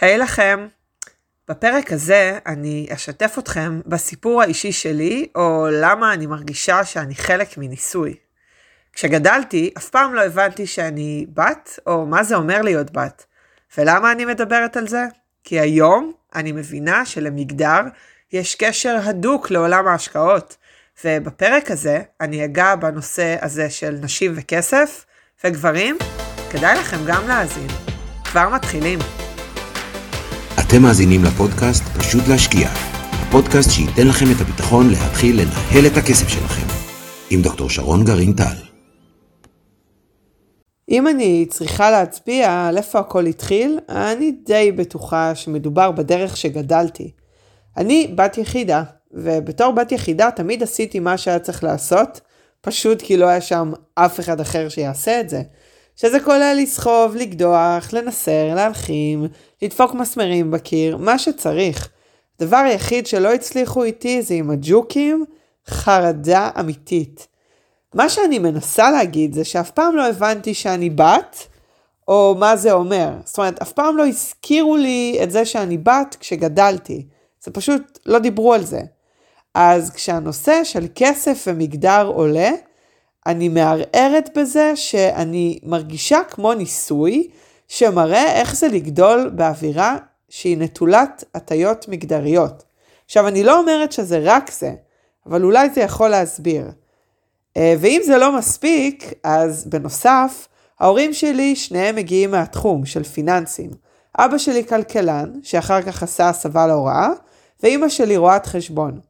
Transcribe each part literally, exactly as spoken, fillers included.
היי לכם, בפרק הזה אני אשתף אתכם בסיפור האישי שלי, או למה אני מרגישה שאני חלק מניסוי. כשגדלתי, אף פעם לא הבנתי שאני בת, או מה זה אומר להיות בת. ולמה אני מדברת על זה? כי היום אני מבינה שלמגדר יש קשר הדוק לעולם ההשקעות, ובפרק הזה אני אגע בנושא הזה של נשים וכסף וגברים. כדאי לכם גם להאזין. כבר מתחילים. אתם מאזינים לפודקאסט פשוט להשקיע, הפודקאסט שייתן לכם את הביטחון להתחיל לנהל את הכסף שלכם, עם דוקטור שרון גרינטל. אם אני צריכה להצביע על איפה הכל התחיל, אני די בטוחה שמדובר בדרך שגדלתי. אני בת יחידה, ובתור בת יחידה תמיד עשיתי מה שהיה צריך לעשות, פשוט כי לא היה שם אף אחד אחר שיעשה את זה. שזה כולל לסחוב, לקדוח, לנסר, להלחים, לדפוק מסמרים בקיר, מה שצריך. הדבר היחיד שלא הצליחו איתי זה עם הג'וקים, חרדה אמיתית. מה שאני מנסה להגיד זה שאף פעם לא הבנתי שאני בת, או מה זה אומר. זאת אומרת, אף פעם לא הזכירו לי את זה שאני בת כשגדלתי. זה פשוט לא דיברו על זה. אז כשהנושא של כסף ומגדר עולה, אני מערערת בזה שאני מרגישה כמו ניסוי שמראה איך זה לגדול באווירה שהיא נטולת הטיות מגדריות. עכשיו אני לא אומרת שזה רק זה, אבל אולי זה יכול להסביר. ואם זה לא מספיק, אז בנוסף, ההורים שלי שניהם מגיעים מהתחום של פיננסים. אבא שלי כלכלן, שאחר כך עשה הסבה להוראה, ואמא שלי רואת חשבון.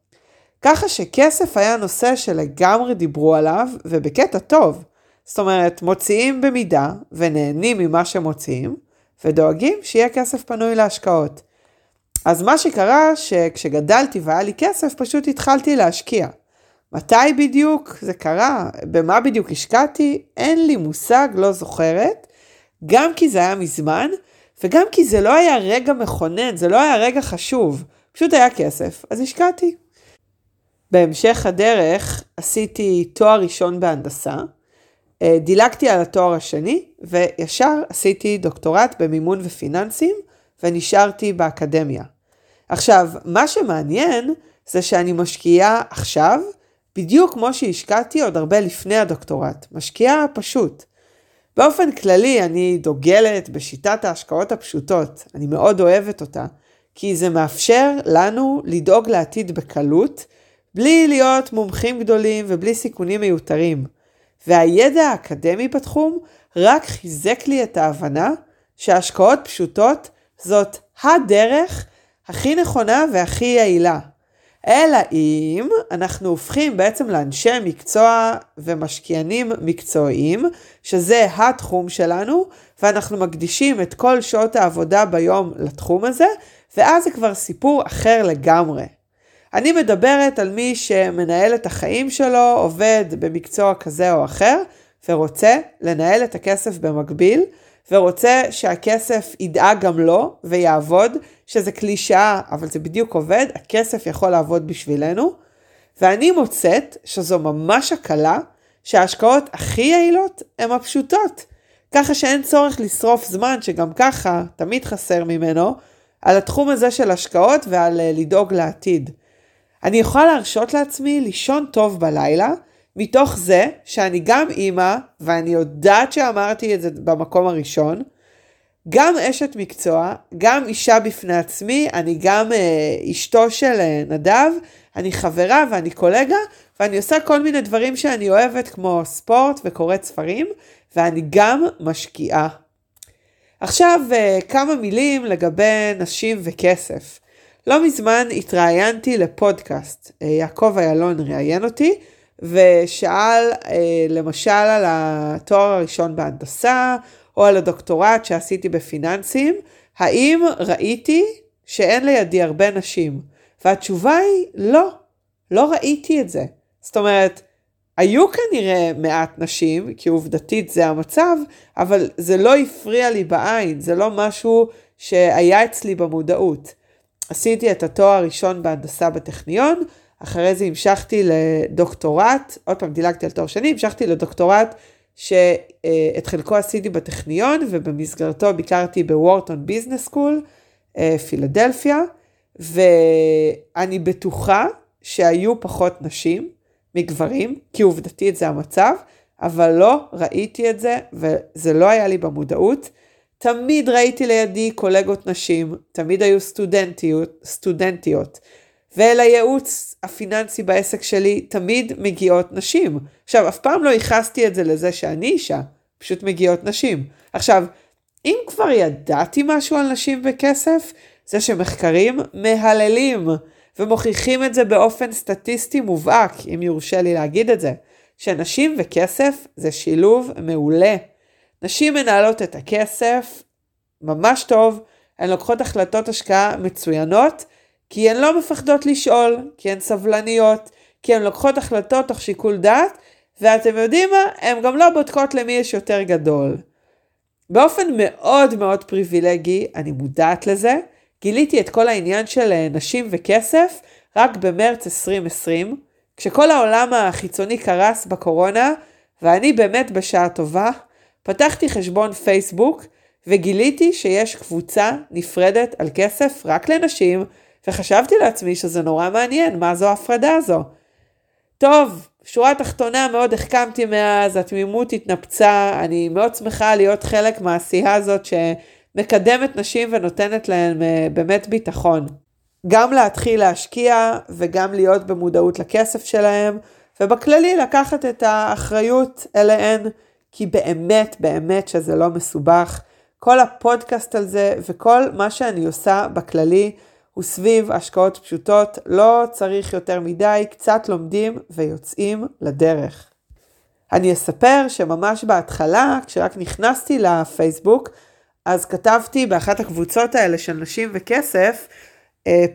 ככה שכסף היה נושא שלגמרי דיברו עליו, ובקטע טוב. זאת אומרת, מוציאים במידה, ונהנים ממה שמוציאים, ודואגים שיהיה כסף פנוי להשקעות. אז מה שקרה, שכשגדלתי והיה לי כסף, פשוט התחלתי להשקיע. מתי בדיוק זה קרה? במה בדיוק השקעתי? אין לי מושג, לא זוכרת. גם כי זה היה מזמן, וגם כי זה לא היה רגע מכונן, זה לא היה רגע חשוב. פשוט היה כסף, אז השקעתי. בהמשך הדרך עשיתי תואר ראשון בהנדסה, דילגתי על התואר השני, וישר עשיתי דוקטורט במימון ופיננסים, ונשארתי באקדמיה. עכשיו, מה שמעניין זה שאני משקיעה עכשיו, בדיוק כמו שהשקעתי עוד הרבה לפני הדוקטורט, משקיעה פשוט. באופן כללי אני דוגלת בשיטת ההשקעות הפשוטות, אני מאוד אוהבת אותה, כי זה מאפשר לנו לדאוג לעתיד בקלות, בלי להיות מומחים גדולים ובלי סיכונים מיותרים. והידע האקדמי בתחום רק חיזק לי את ההבנה שההשקעות פשוטות זאת הדרך הכי נכונה והכי יעילה. אלא אם אנחנו הופכים בעצם לאנשי מקצוע ומשקיענים מקצועיים, שזה התחום שלנו, ואנחנו מקדישים את כל שעות העבודה ביום לתחום הזה, ואז זה כבר סיפור אחר לגמרי. אני מדברת על מי שמנהל את החיים שלו, עובד במקצוע כזה או אחר, ורוצה לנהל את הכסף במקביל, ורוצה שהכסף ידאג גם לו ויעבוד, שזה קלישאה, אבל זה בדיוק עובד, הכסף יכול לעבוד בשבילנו, ואני מוצאת שזו ממש הקלה, שההשקעות הכי יעילות הן הפשוטות, ככה שאין צורך לשרוף זמן, שגם ככה תמיד חסר ממנו, על התחום הזה של השקעות ועל לדאוג לעתיד. אני יכולה להרשות לעצמי לישון טוב בלילה, מתוך זה שאני גם אימא, ואני יודעת שאמרתי את זה במקום הראשון, גם אשת מקצוע, גם אישה בפני עצמי, אני גם אה, אשתו של אה, נדב, אני חברה ואני קולגה, ואני עושה כל מיני דברים שאני אוהבת, כמו ספורט וקוראת ספרים, ואני גם משקיעה. עכשיו אה, כמה מילים לגבי נשים וכסף. לא מזמן התראיינתי לפודקאסט, יעקב הילון ראיין אותי, ושאל למשל על התואר הראשון בהנדסה, או על הדוקטורט שעשיתי בפיננסים, האם ראיתי שאין לידי הרבה נשים? והתשובה היא לא, לא ראיתי את זה. זאת אומרת, היו כנראה מעט נשים, כי עובדתית זה המצב, אבל זה לא הפריע לי בעין, זה לא משהו שהיה אצלי במודעות. עשיתי את התואר הראשון בהנדסה בטכניון, אחרי זה המשכתי לדוקטורט, עוד פעם דילגתי על תואר שני, המשכתי לדוקטורט שאת חלקו עשיתי בטכניון, ובמסגרתו ביקרתי בוורטון ביזנס סקול, פילדלפיה, ואני בטוחה שהיו פחות נשים מגברים, כי עובדתית זה המצב, אבל לא ראיתי את זה, וזה לא היה לי במודעות. תמיד ראיתי לידי קולגות נשים, תמיד היו סטודנטיות, סטודנטיות, ולייעוץ הפיננסי בעסק שלי תמיד מגיעות נשים. עכשיו, אף פעם לא ייחסתי את זה לזה שאני אישה, פשוט מגיעות נשים. עכשיו, אם כבר ידעתי משהו על נשים בכסף, זה שמחקרים מהללים ומוכיחים את זה באופן סטטיסטי מובהק, אם יורשה לי להגיד את זה, שנשים וכסף זה שילוב מעולה. נשים מנהלות את הכסף ממש טוב, הן לוקחות החלטות השקעה מצוינות, כי הן לא מפחדות לשאול, כי הן סבלניות, כי הן לוקחות החלטות תוך שיקול דעת, ואתם יודעים מה, הן גם לא בודקות למי יש יותר גדול. באופן מאוד מאוד פריבילגי, אני מודעת לזה, גיליתי את כל העניין של נשים וכסף רק במרץ עשרים עשרים, כשכל העולם החיצוני קרס בקורונה, ואני באמת בשעה טובה, פתחתי חשבון פייסבוק, וגיליתי שיש קבוצה נפרדת על כסף רק לנשים, וחשבתי לעצמי שזה נורא מעניין, מה זו ההפרדה הזו. טוב, שורה תחתונה, מאוד החכמתי מאז, התמימות התנפצה, אני מאוד שמחה להיות חלק מהעשייה הזאת שמקדמת נשים ונותנת להן באמת ביטחון. גם להתחיל להשקיע וגם להיות במודעות לכסף שלהם, ובכללי לקחת את האחריות אליהן, כי באמת באמת שזה לא מסובך. כל הפודקאסט על זה וכל מה שאני עושה בכללי הוא סביב השקעות פשוטות, לא צריך יותר מדי, קצת לומדים ויוצאים לדרך. אני אספר שממש בהתחלה, כשרק נכנסתי לפייסבוק, אז כתבתי באחת הקבוצות האלה של נשים וכסף,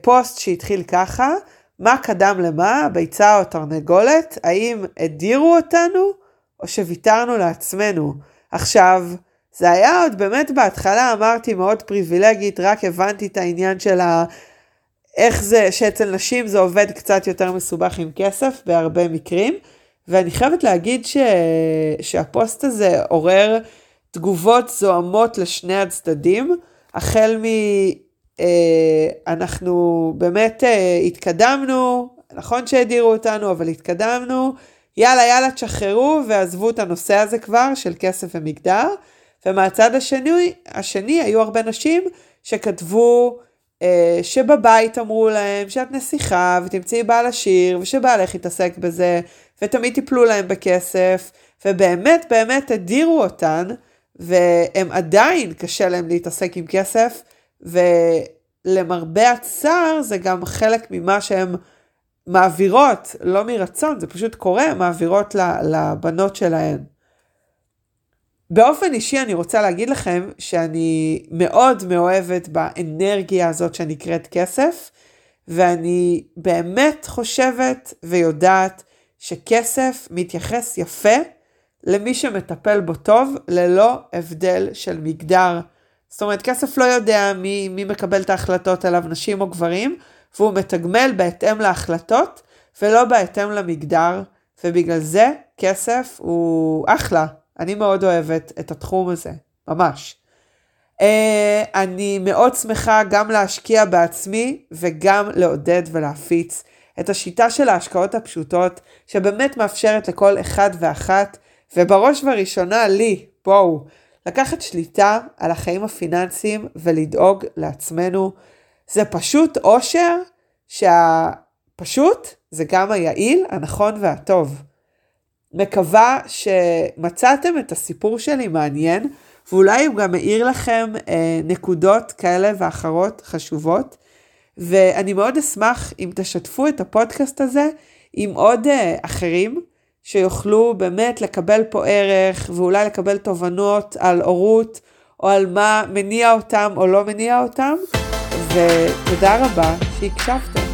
פוסט שהתחיל ככה, מה קדם למה, ביצה או תרנגולת, האם הדירו אותנו או שוויתרנו לעצמנו. עכשיו, זה היה עוד באמת בהתחלה, אמרתי, מאוד פריבילגית, רק הבנתי את העניין של ה... איך זה, שאצל נשים זה עובד קצת יותר מסובך עם כסף, בהרבה מקרים, ואני חייבת להגיד ש... שהפוסט הזה עורר תגובות זוהמות לשני הצדדים, החל מ... אנחנו באמת התקדמנו, נכון שהדירו אותנו, אבל התקדמנו, יאללה יאללה תשחררו ועזבו את הנושא הזה כבר של כסף ומגדר, ומהצד השני, השני היו הרבה נשים שכתבו אה, שבבית אמרו להם שאת נסיכה ותמצאי בעל עשיר ושבעלך יתעסק בזה ותמיד טיפלו להם בכסף, ובאמת באמת הדירו אותן והם עדיין קשה להם להתעסק עם כסף, ולמרבה הצער זה גם חלק ממה שהם מעבירות, לא מרצון, זה פשוט קורה, מעבירות לבנות שלהן. באופן אישי אני רוצה להגיד לכם שאני מאוד מאוהבת באנרגיה הזאת שנקראת כסף, ואני באמת חושבת ויודעת שכסף מתייחס יפה למי שמטפל בו טוב, ללא הבדל של מגדר. זאת אומרת, כסף לא יודע מי, מי מקבל את ההחלטות עליו, נשים או גברים, והוא מתגמל בהתאם להחלטות ולא בהתאם למגדר, ובגלל זה כסף הוא אחלה. אני מאוד אוהבת את התחום הזה, ממש. אני מאוד שמחה גם להשקיע בעצמי וגם לעודד ולהפיץ את השיטה של ההשקעות הפשוטות, שבאמת מאפשרת לכל אחד ואחת, ובראש ובראשונה לי, בואו, לקחת שליטה על החיים הפיננסיים ולדאוג לעצמנו. זה פשוט אושר, שהפשוט זה גם היעיל, הנכון והטוב. מקווה שמצאתם את הסיפור שלי מעניין, ואולי הוא גם מאיר לכם אה, נקודות כאלה ואחרות חשובות, ואני מאוד אשמח אם תשתפו את הפודקאסט הזה עם עוד אה, אחרים, שיוכלו באמת לקבל פה ערך, ואולי לקבל תובנות על אורות, או על מה מניע אותם או לא מניע אותם, ותודה רבה שהקשבתם.